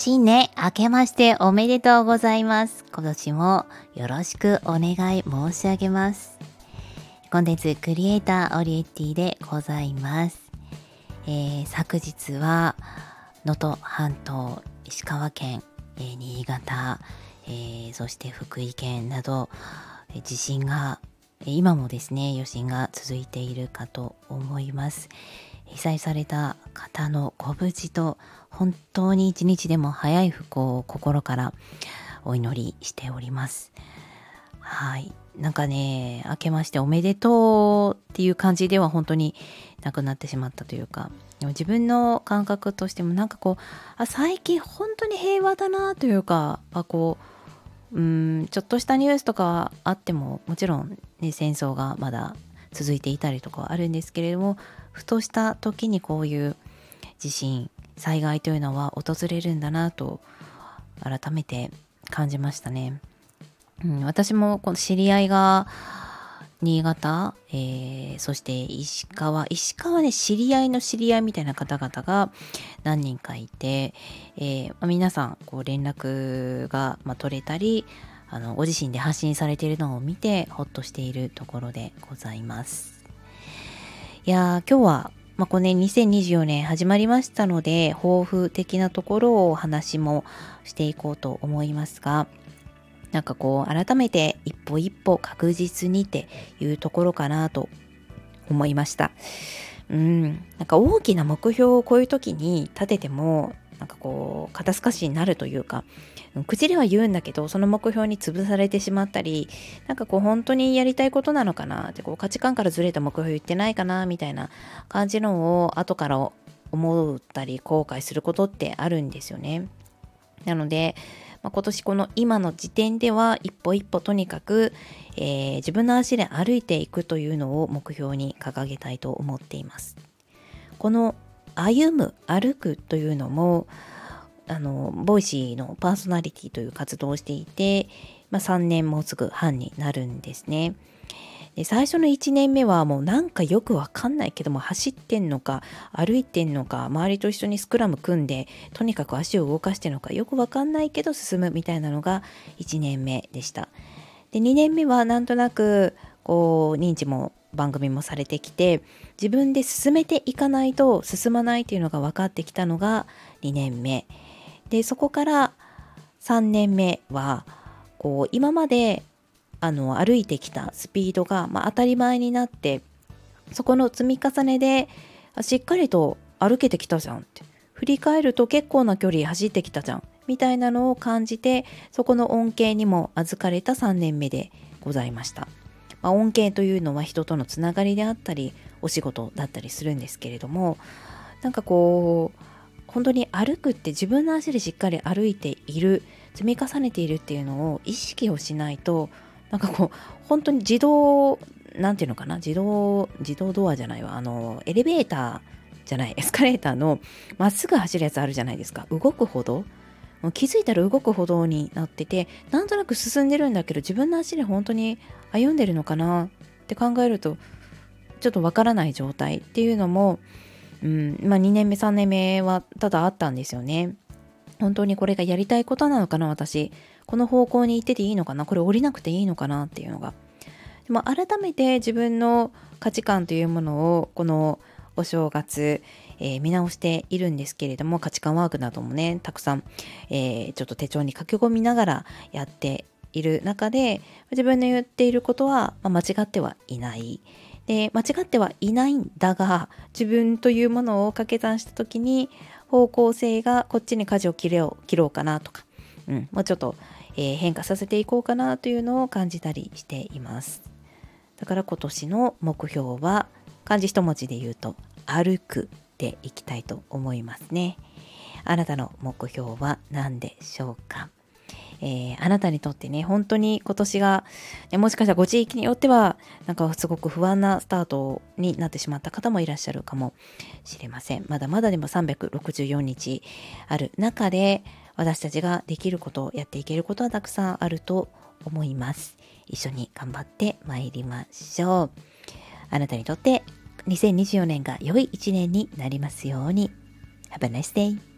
新年明けましておめでとうございます。今年もよろしくお願い申し上げます。コンテンツクリエイターオリエッティでございます。昨日は能登半島、石川県、新潟、そして福井県など地震が今もですね余震が続いているかと思います。被災された方のご無事と本当に一日でも早い復興を心からお祈りしております。はい、なんかね、明けましておめでとうっていう感じでは本当になくなってしまったというか、でも自分の感覚としてもなんかこう最近本当に平和だなというか、ちょっとしたニュースとかあってももちろん、ね、戦争がまだ続いていたりとかはあるんですけれども、ふとした時にこういう地震災害というのは訪れるんだなと改めて感じましたね。私もこの知り合いが新潟、そして石川ね、知り合いの知り合いみたいな方々が何人かいて、皆さんこう連絡が、取れたりご自身で発信されているのを見てほっとしているところでございます。いや、今日は、これね、2024年始まりましたので抱負的なところをお話もしていこうと思いますが、なんかこう改めて一歩一歩確実にっていうところかなと思いました。なんか大きな目標をこういう時に立ててもなんかこう肩透かしになるというか、口では言うんだけどその目標に潰されてしまったり、なんかこう本当にやりたいことなのかなって、こう価値観からずれた目標言ってないかなみたいな感じのを後から思ったり後悔することってあるんですよね。なので、今年この今の時点では一歩一歩とにかく、自分の足で歩いていくというのを目標に掲げたいと思っています。この歩む、歩くというのもボイシーのパーソナリティという活動をしていて、3年もうすぐ半になるんですね。で、最初の1年目はもうなんかよくわかんないけども走ってんのか歩いてんのか周りと一緒にスクラム組んでとにかく足を動かしてんのかよくわかんないけど進むみたいなのが1年目でした。で、2年目はなんとなくこう認知も番組もされてきて、自分で進めていかないと進まないというのが分かってきたのが2年目で、そこから3年目はこう今まで歩いてきたスピードが、当たり前になって、そこの積み重ねでしっかりと歩けてきたじゃんって、振り返ると結構な距離走ってきたじゃんみたいなのを感じて、そこの恩恵にも預かれた3年目でございました。恩恵というのは人とのつながりであったりお仕事だったりするんですけれども、なんかこう本当に歩くって自分の足でしっかり歩いている、積み重ねているっていうのを意識をしないと、なんかこう本当にエレベーターじゃないエスカレーターのまっすぐ走るやつあるじゃないですか。動くほど、もう気づいたら動く歩道になってて、なんとなく進んでるんだけど自分の足で本当に歩んでるのかなって考えるとちょっとわからない状態っていうのも、2年目3年目はただあったんですよね。本当にこれがやりたいことなのかな、私この方向に行ってていいのかな、これ降りなくていいのかなっていうのが、でも改めて自分の価値観というものをこのお正月、見直しているんですけれども、価値観ワークなどもねたくさん、ちょっと手帳に書き込みながらやっている中で、自分の言っていることは、間違ってはいないで、間違ってはいないんだが、自分というものを掛け算した時に方向性がこっちに舵を切ろうかなとか、もうちょっと、変化させていこうかなというのを感じたりしています。だから今年の目標は漢字一文字で言うと歩くでいきたいと思いますね。あなたの目標は何でしょうか。あなたにとってね、本当に今年が、もしかしたらご地域によってはなんかすごく不安なスタートになってしまった方もいらっしゃるかもしれません。まだまだでも364日ある中で、私たちができることをやっていけることはたくさんあると思います。一緒に頑張ってまいりましょう。あなたにとって2024年が良い1年になりますように。 Have a nice day!